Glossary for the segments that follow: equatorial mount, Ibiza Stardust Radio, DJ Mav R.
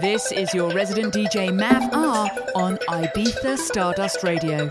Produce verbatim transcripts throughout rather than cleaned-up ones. This is your resident D J Mav R on Ibiza Stardust Radio.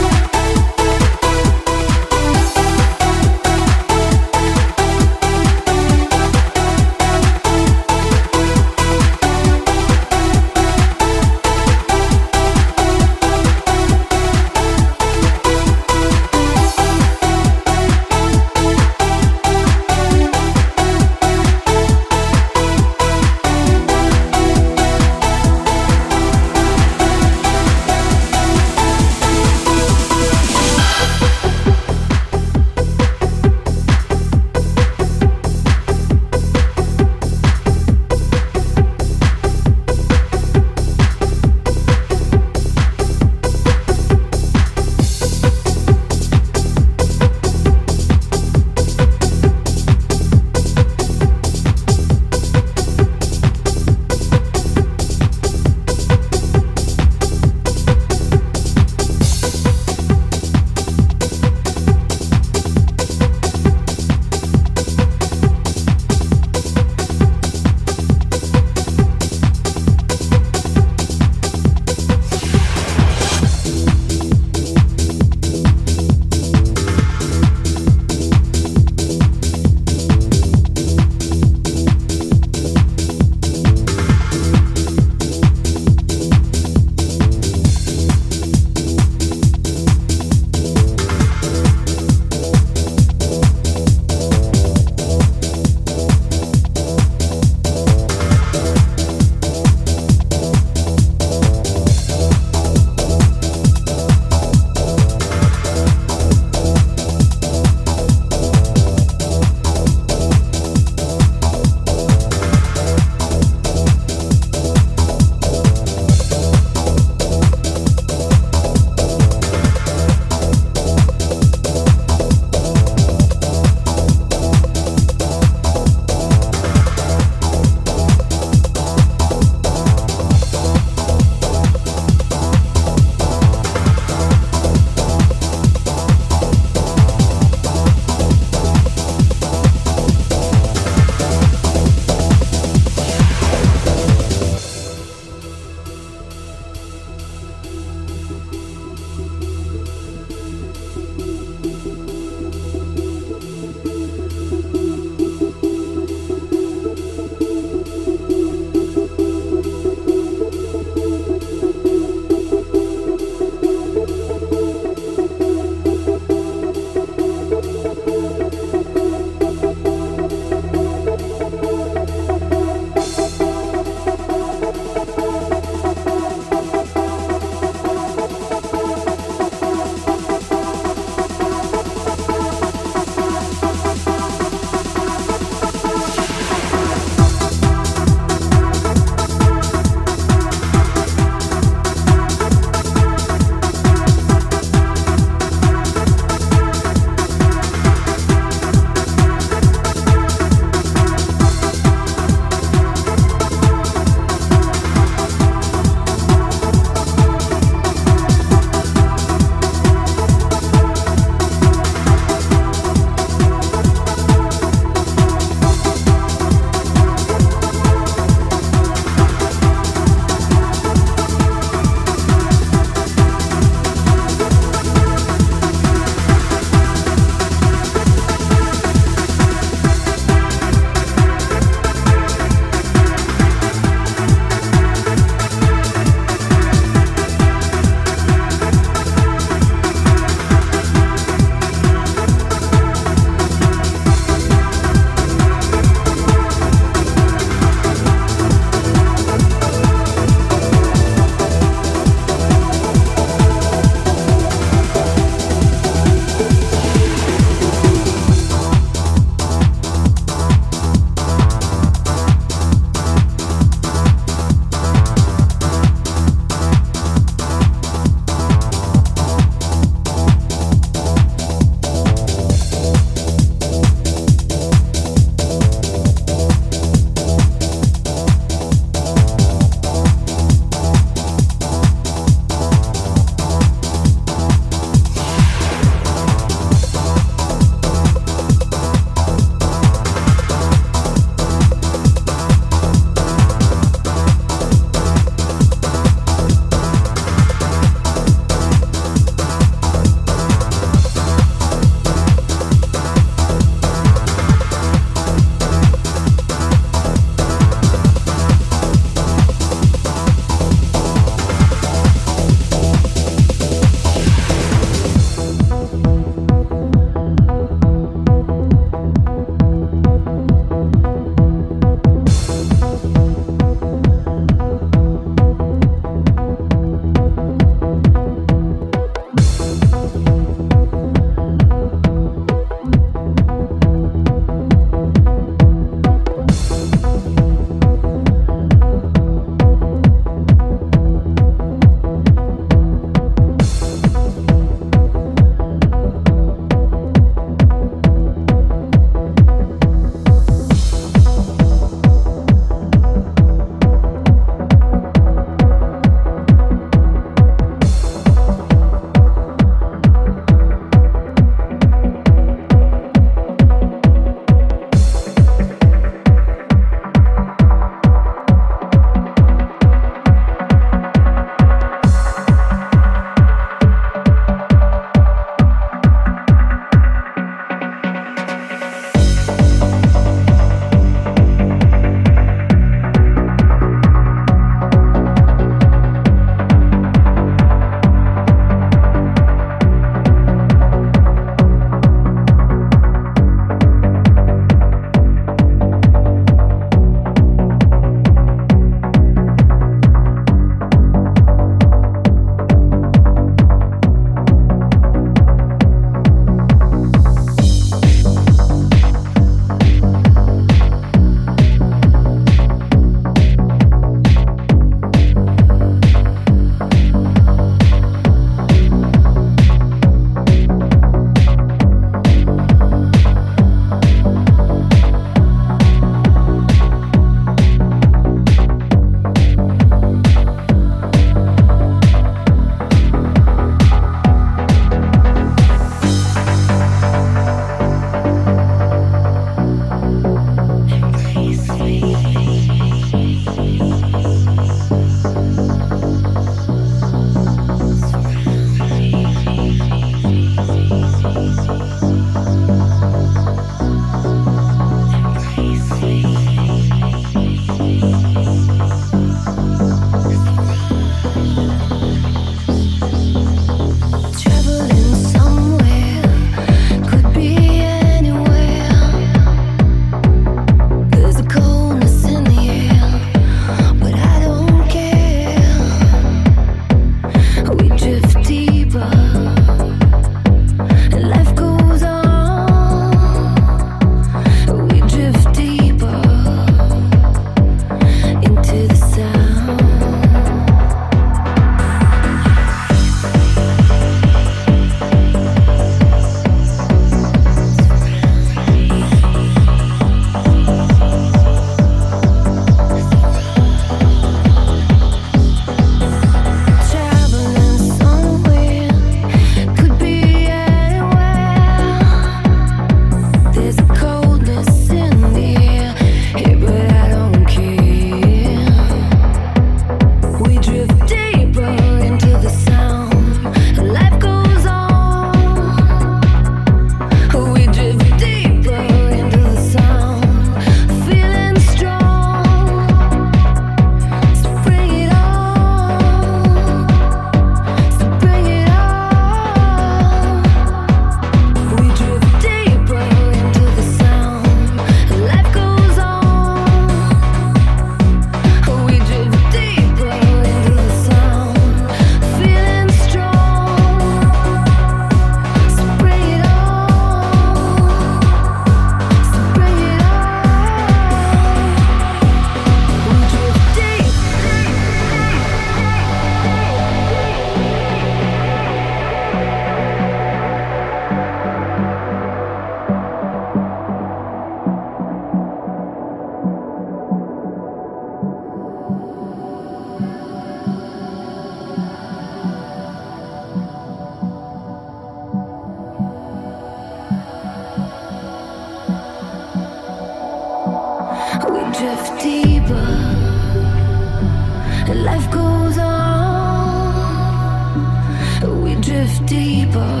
deeper,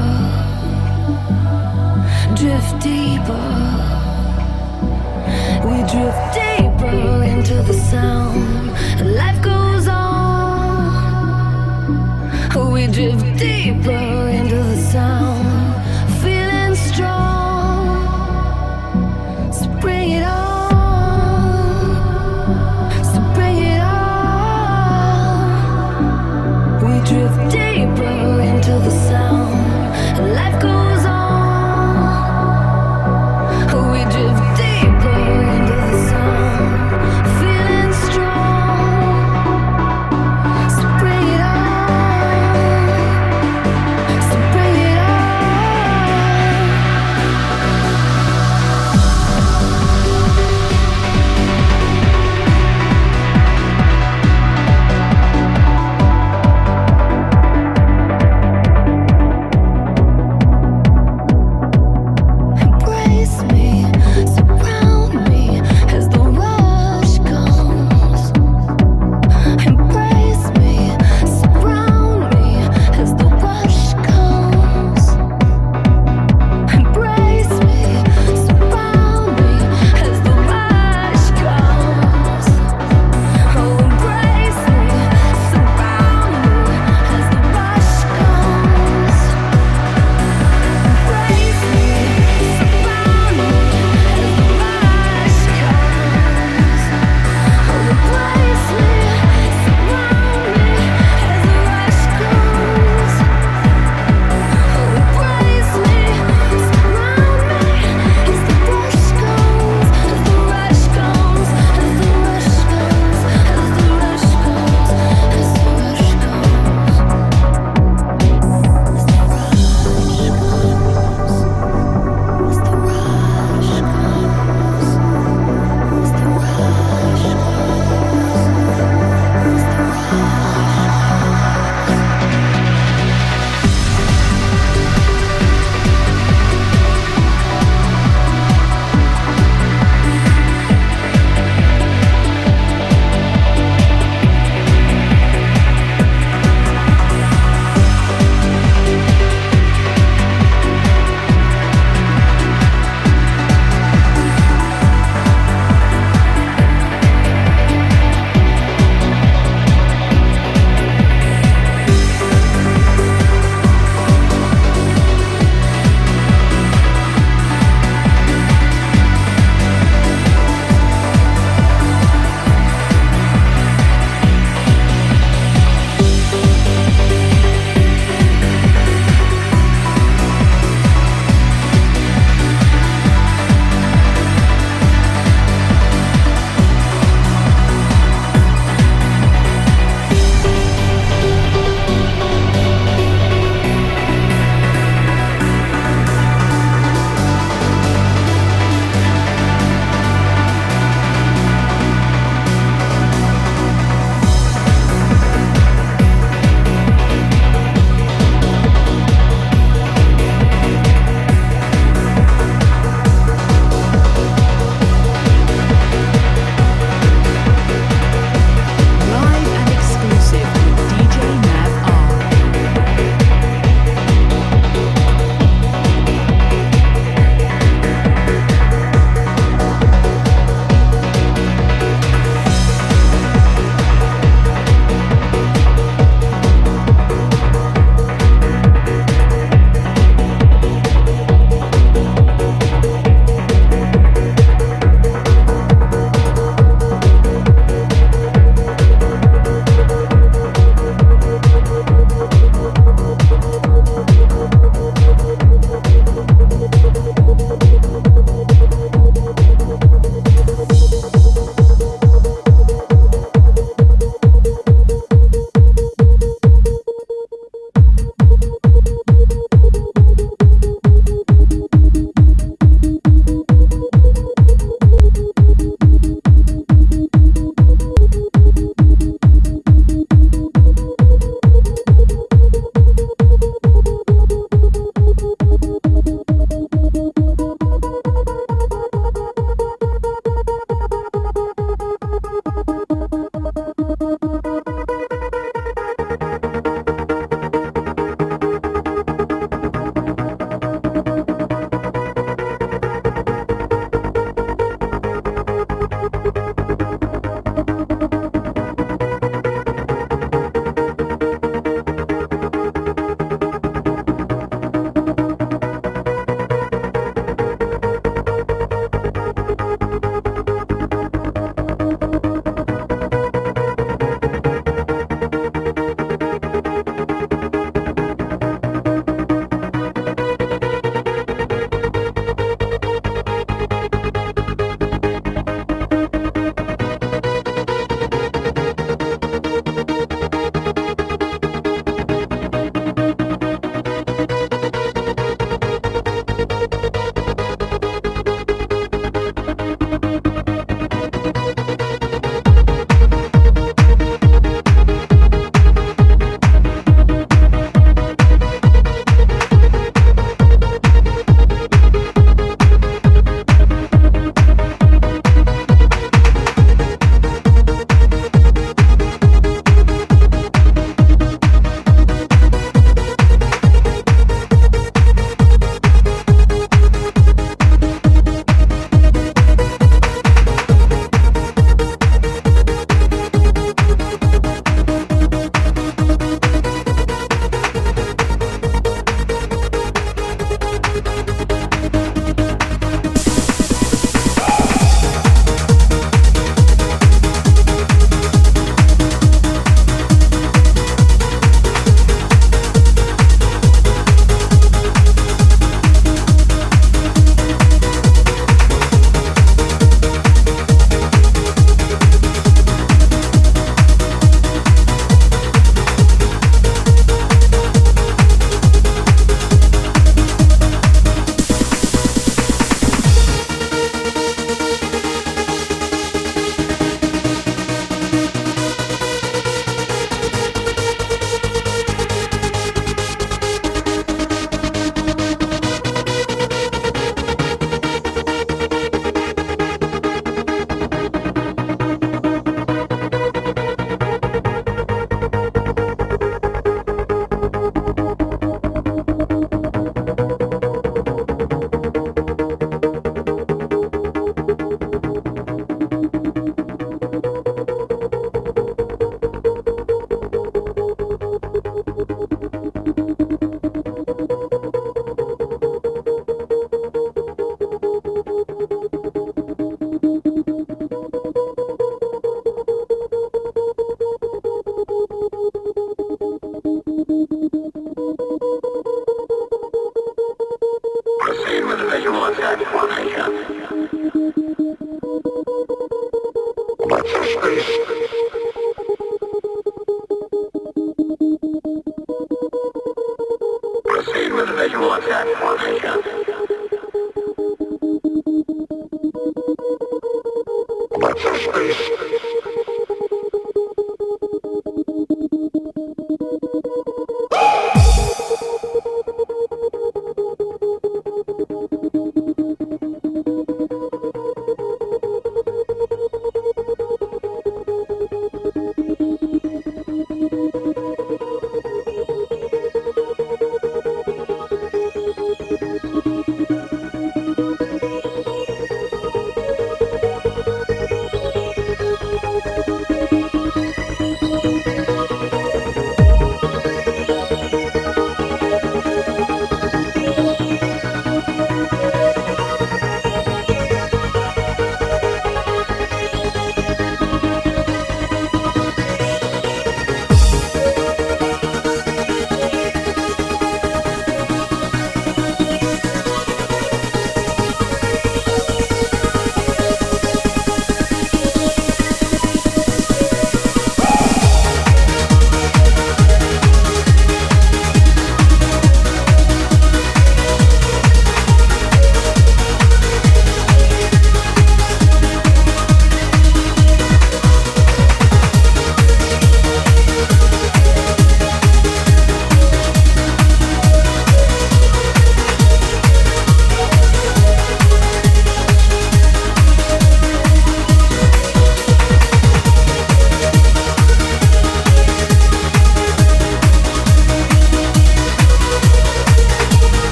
drift deeper. We drift deeper into the sound. Life goes on. We drift deeper into the sound. Feeling strong. So bring it on. Drift deeper into the sound. Life goes on. We drift deeper into the sound. Feeling strong. So bring it on. So bring it on.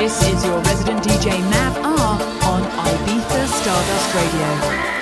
This is your resident D J Mav R on Ibiza Stardust Radio.